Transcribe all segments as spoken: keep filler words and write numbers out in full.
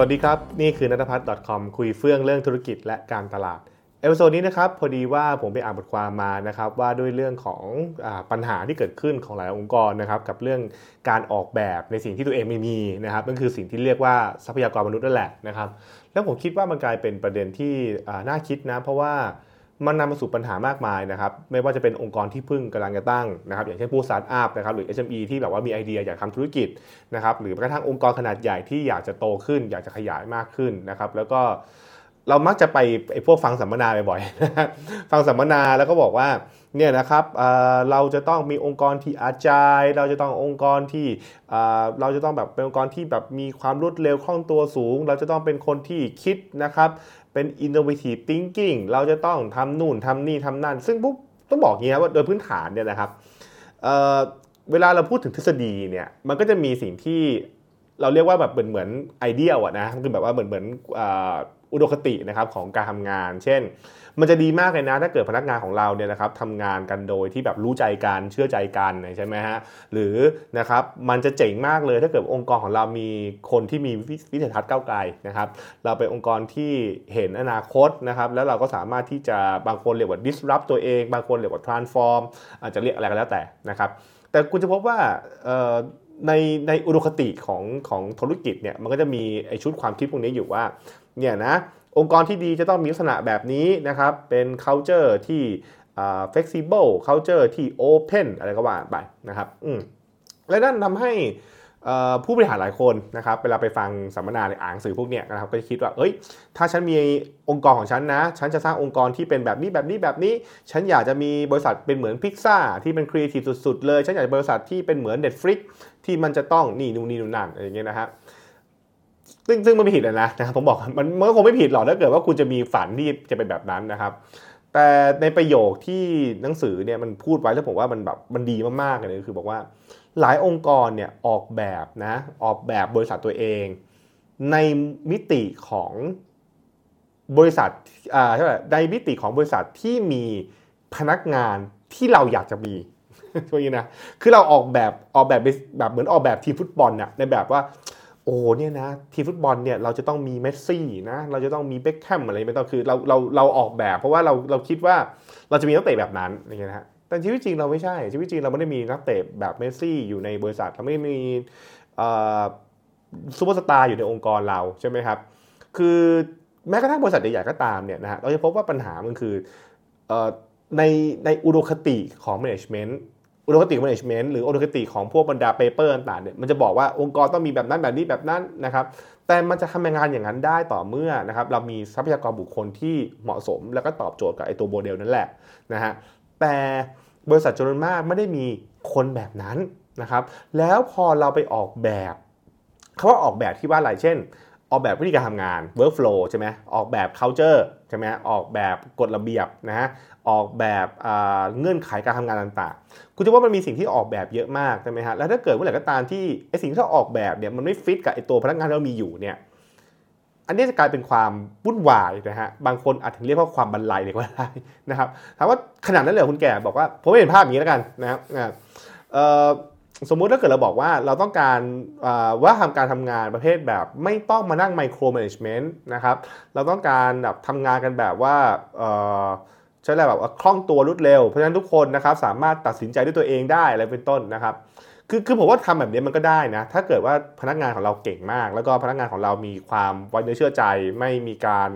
สวัสดีครับนี่คือณัฐพัฒน์ .com คุยเฟื่องเรื่องธุรกิจและการตลาดเอพิโซดนี้นะครับพอดีว่าผมไปอ่านบทความมานะครับว่าด้วยเรื่องของอ่าปัญหาที่เกิดขึ้นของหลายองค์กรนะครับกับเรื่องการออกแบบในสิ่งที่ตัวเองไม่มีนะครับนั่นคือสิ่งที่เรียกว่าทรัพยากรมนุษย์นั่นแหละนะครับแล้วผมคิดว่ามันกลายเป็นประเด็นที่อ่าน่าคิดนะเพราะว่ามันนำมาสู่ปัญหามากมายนะครับไม่ว่าจะเป็นองค์กรที่เพิ่งกำลังจะตั้งนะครับอย่างเช่นผู้สตาร์ทอัพนะครับหรือ เอส เอ็ม อี ที่แบบว่ามีไอเดียอยากทำธุรกิจนะครับหรือกระทั่งองค์กรขนาดใหญ่ที่อยากจะโตขึ้นอยากจะขยายมากขึ้นนะครับแล้วก็เรามักจะไปไอ้พวกฟังสัมมนาบ่อยๆฟังสัมมนาแล้วก็บอกว่าเนี่ยนะครับ เอ่อ เราจะต้องมีองค์กรที่อาจายเราจะต้ององค์กรที่ เอ่อ เราจะต้องแบบเป็นองค์กรที่แบบมีความรวดเร็วคล่องตัวสูงเราจะต้องเป็นคนที่คิดนะครับเป็น innovative thinking เราจะต้องทำนู่นทำนี่ทำนั่นซึ่งปุ๊บต้องบอกอย่างนี้ว่าโดยพื้นฐานเนี่ยนะครับ เอ่อ เวลาเราพูดถึงทฤษฎีเนี่ยมันก็จะมีสิ่งที่เราเรียกว่าแบบเหมือนเหมือนไอเดียอะนะคือแบบว่าเหมือนเหมือนอุดมคตินะครับของการทำงานเช่นมันจะดีมากเลยนะถ้าเกิดพนักงานของเราเนี่ยนะครับทำงานกันโดยที่แบบรู้ใจกันเชื่อใจกันใช่ไหมฮะหรือนะครับมันจะเจ๋งมากเลยถ้าเกิดองค์กรของเรามีคนที่มีวิสัยทัศน์ก้าวไกลนะครับเราเป็นองค์กรที่เห็นอนาคตนะครับแล้วเราก็สามารถที่จะบางคนเรียกว่า disrupt ตัวเองบางคนเรียกว่า transform อาจจะเรียกอะไรก็แล้วแต่นะครับแต่คุณจะพบว่าในในอุดมคติของของธุรกิจเนี่ยมันก็จะมีไอชุดความคิดพวกนี้อยู่ว่าเนี่ยนะองค์กรที่ดีจะต้องมีลักษณะแบบนี้นะครับเป็น culture ที่ flexible culture ที่ open อะไรก็ว่าไปนะครับและนั่นทำให้ผู้บริหารหลายคนนะครับเวลาไปฟังสัมมนาในอ่านหนังสือพวกเนี้ยนะครับก็จะคิดว่าเอ้ยถ้าฉันมีองค์กรของฉันนะฉันจะสร้างองค์กรที่เป็นแบบนี้แบบนี้แบบนี้ฉันอยากจะมีบริษัทเป็นเหมือนพิกซ่าที่เป็นครีเอทีฟสุดๆเลยฉันอยากบริษัทที่เป็นเหมือน Netflix ที่มันจะต้องนี่นู่นนี่นู่นนั่นอะไรอย่างเงี้ยนะฮะซึ่งซึ่งมันไม่ผิดเลยนะนะครับผมบอกมันมันก็คงไม่ผิดหรอกถ้าเกิดว่าคุณจะมีฝันที่จะเป็นแบบนั้นนะครับแต่ในประโยคที่หนังสือเนี่ยมันพูดไว้แล้วผมว่ามันแบบมันดีมากๆเลยคือบอกว่าหลายองค์กรเนี่ยออกแบบนะออกแบบบริษัทตัวเองในมิติของบริษัทอ่าใช่ไหมในมิติของบริษัทที่มีพนักงานที่เราอยากจะมีช่วงนี้นะคือเราออกแบบออกแบบแบบเหมือนออกแบบทีมฟุตบอลเนี่ยในแบบว่าโอ้เนี่ยนะทีมฟุตบอลเนี่ยเราจะต้องมีเมสซี่นะเราจะต้องมีเบ็คแฮมอะไรไม่ต้องคือเราเราเราออกแบบเพราะว่าเราเราคิดว่าเราจะมีนักเตะแบบนั้นอย่างเงี้ยนะฮะแต่ชีวิตจริงเราไม่ใช่ชีวิตจริงเราไม่ได้มีนักเตะแบบเมสซี่อยู่ในบริษัทเราไม่ได้มีซูเปอร์สตาร์อยู่ในองค์กรเราใช่ไหมครับคือแม้กระทั่งบริษัทใหญ่ๆก็ตามเนี่ยนะฮะเราจะพบว่าปัญหามันคือในในอุดมคติของแมเนจเมนต์อุดมคติของ management หรืออุดมคติของพวกบรรดา paper ต่างๆเนี่ยมันจะบอกว่าองค์กรต้องมีแบบนั้นแบบนี้แบบนั้นนะครับแต่มันจะทำงานอย่างนั้นได้ต่อเมื่อนะครับเรามีทรัพยากรบุคคลที่เหมาะสมแล้วก็ตอบโจทย์กับไอ้ตัวโมเดลนั่นแหละนะฮะแต่บริษัทจำนวนมากไม่ได้มีคนแบบนั้นนะครับแล้วพอเราไปออกแบบคำว่าออกแบบที่ว่าอะไรเช่นออกแบบวิธีการทำงาน workflow ใช่ไหมออกแบบ culture ใช่ไหมออกแบบกฎระเบียบนะฮะออกแบบเงื่อนไขการทำงานต่างๆคุณจะว่ามันมีสิ่งที่ออกแบบเยอะมากใช่ไหมฮะแล้วถ้าเกิดเมื่อไหร่ก็ตามที่ไอสิ่งที่เราออกแบบเนี่ยมันไม่ฟิตกับไอตัวพนักงานที่เรามีอยู่เนี่ยอันนี้จะกลายเป็นความวุ่นวายนะฮะบางคนอาจถึงเรียกว่าความบันไลเลยก็ได้นะครับถามว่าขนาดนั้นเลยคุณแก่บอกว่าผมไม่เห็นภาพอย่างนี้แล้วกันนะครับสมมุติถ้าเกิดเราบอกว่าเราต้องการว่าทำการทำงานประเภทแบบไม่ต้องมานั่งไมโครแมเนจเมนต์นะครับเราต้องการแบบทำงานกันแบบว่าใช่แล้วแบบคล่องตัวรวดเร็วเพราะฉะนั้นทุกคนนะครับสามารถตัดสินใจด้วยตัวเองได้อะไรเป็นต้นนะครับคือคือผมว่าทำแบบนี้มันก็ได้นะถ้าเกิดว่าพนักงานของเราเก่งมากแล้วก็พนักงานของเรามีความไว้เนื้อเชื่อใจไม่มีการ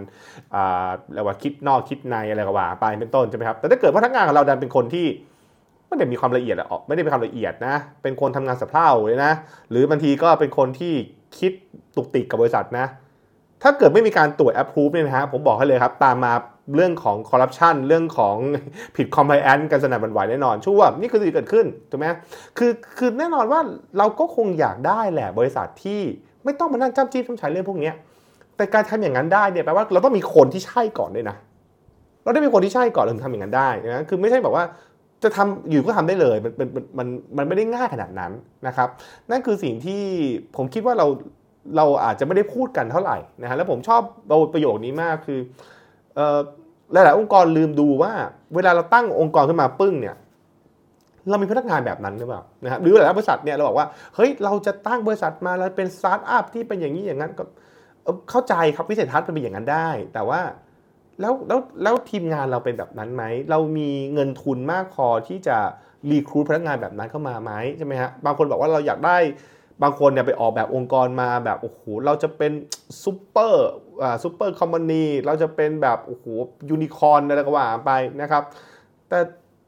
อ่าเรียกว่าคิดนอกคิดในอะไรก็ว่าไปเป็นต้นใช่ไหมครับแต่ถ้าเกิดว่าพนักงานของเราดันเป็นคนที่ไม่ได้มีความละเอียดออกไม่ได้เป็นความละเอียดนะเป็นคนทำงานสะเพร่าเลยนะหรือบางทีก็เป็นคนที่คิดตุกติกกับบริษัทนะถ้าเกิดไม่มีการตรวจ approve เนี่ยนะฮะผมบอกให้เลยครับตามมาเรื่องของคอร์รัปชันเรื่องของผิดคอมไพแอนซ์กันสนั่นหวั่นไหวแน่นอนชั่วนี่คือสิ่งที่เกิดขึ้นถูกไหมคือคือแน่นอนว่าเราก็คงอยากได้แหละบริษัทที่ไม่ต้องมานั่งจ้ำจี้จ้ำชัยเรื่องพวกนี้แต่การทำอย่างนั้นได้เนี่ยแปลว่าเราต้องมีคนที่ใช่ก่อนด้วยนะเราได้มีคนที่ใช่ก่อนถึงทำอย่างนั้นได้นะคือไม่ใช่แบบว่าจะทำอยู่ก็ทำได้เลยมันมันมันมันไม่ได้ง่ายขนาดนั้นนะครับนั่นคือสิ่งที่ผมคิดว่าเราเราอาจจะไม่ได้พูดกันเท่าไหร่นะฮะแล้วผมชอบประโยคนี้มากคือหลายๆองค์กรลืมดูว่าเวลาเราตั้งองค์กรขึ้นมาปึ้งเนี่ยเรามีพนักงานแบบนั้นหรือเปล่านะฮะหรือหลายๆบริษัทเนี่ยเราบอกว่าเฮ้ยเราจะตั้งบริษัทมาเราเป็นสตาร์ทอัพที่เป็นอย่างนี้อย่างนั้นก็ เข้าใจครับวิสัยทัศน์เป็นอย่างนั้นได้แต่ว่าแล้วแล้วแล้วทีมงานเราเป็นแบบนั้นไหมเรามีเงินทุนมากพอที่จะรีครูทพนักงานแบบนั้นเข้ามาไหมใช่ไหมฮะบางคนบอกว่าเราอยากได้บางคนเนี่ยไปออกแบบองค์กรมาแบบโอ้โหเราจะเป็นซุปเปอร์อ่าซุปเปอร์คอมพานีเราจะเป็นแบบโอ้โหยูนิคอร์นอะไรก็ว่าไปนะครับแต่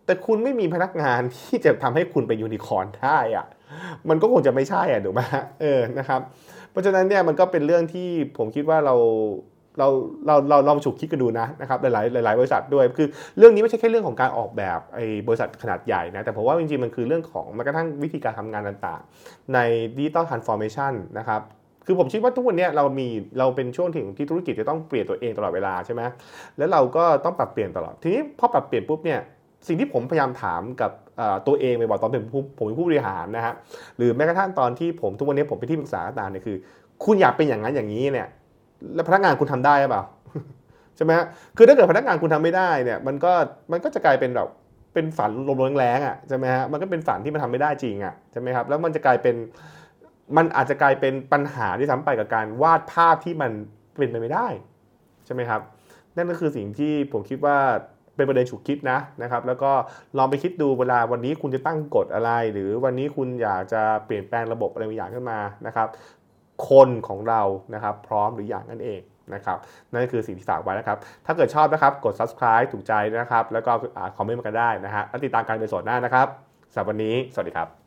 แต่คุณไม่มีพนักงานที่จะทำให้คุณเป็นยูนิคอร์นได้อ่ะมันก็คงจะไม่ใช่อ่ะถูกไหมเออนะครับเพราะฉะนั้นเนี่ยมันก็เป็นเรื่องที่ผมคิดว่าเราเราเราเราลองฉุกคิดกันดูนะนะครับหลายๆหลายๆบริษัทด้วยคือเรื่องนี้ไม่ใช่แค่เรื่องของการออกแบบไอ้บริษัทขนาดใหญ่นะแต่ผมว่าจริงๆมันคือเรื่องของแม้กระทั่งวิธีการทำงานต่างๆใน Digital Transformation นะครับคือผมคิดว่าทุกวันนี้เรามีเราเป็นช่วงถึงที่ธุรกิจจะต้องเปลี่ยนตัวเองตลอดเวลาใช่ไหมแล้วเราก็ต้องปรับเปลี่ยนตลอดทีนี้พอปรับเปลี่ยนปุ๊บเนี่ยสิ่งที่ผมพยายามถามกับตัวเองบ่อยๆตอนเป็นผมเป็นผู้บริหารนะฮะหรือแม้กระทั่งตอนที่ผมทุกวันนี้ผมเป็นที่ปรึกษาต่างๆเนี่ยคือคุณอยากเป็นอย่างนั้นอย่างนี้เนี่ยแล้วพนักงานคุณทำได้หรือเปล่าใช่ไหมคือถ้าเกิดพนักงานคุณทำไม่ได้เนี่ยมันก็มันก็จะกลายเป็นแบบเป็นฝันลมๆแรงๆอ่ะใช่ไหมฮะมันก็เป็นฝันที่มันทำไม่ได้จริงอ่ะใช่ไหมครับแล้วมันจะกลายเป็นมันอาจจะกลายเป็นปัญหาที่ซ้ำไปกับการวาดภาพที่มันเป็นไปไม่ได้ใช่ไหมครับนั่นก็คือสิ่งที่ผมคิดว่าเป็นประเด็นฉุกคิดนะนะครับแล้วก็ลองไปคิดดูเวลาวันนี้คุณจะตั้งกฎอะไรหรือวันนี้คุณอยากจะเปลี่ยนแปลงระบบอะไรบางอย่างขึ้นมานะครับคนของเรานะครับพร้อมหรืออย่างนั่นเองนะครับนั่นคือสิ่งที่ฝากไว้นะครับถ้าเกิดชอบนะครับกด Subscribe ถูกใจนะครับแล้วก็คอมเมนต์มากันได้นะฮะแล้วติดตามการเป็นส่วนหน้านะครับสำหรับวันนี้สวัสดีครับ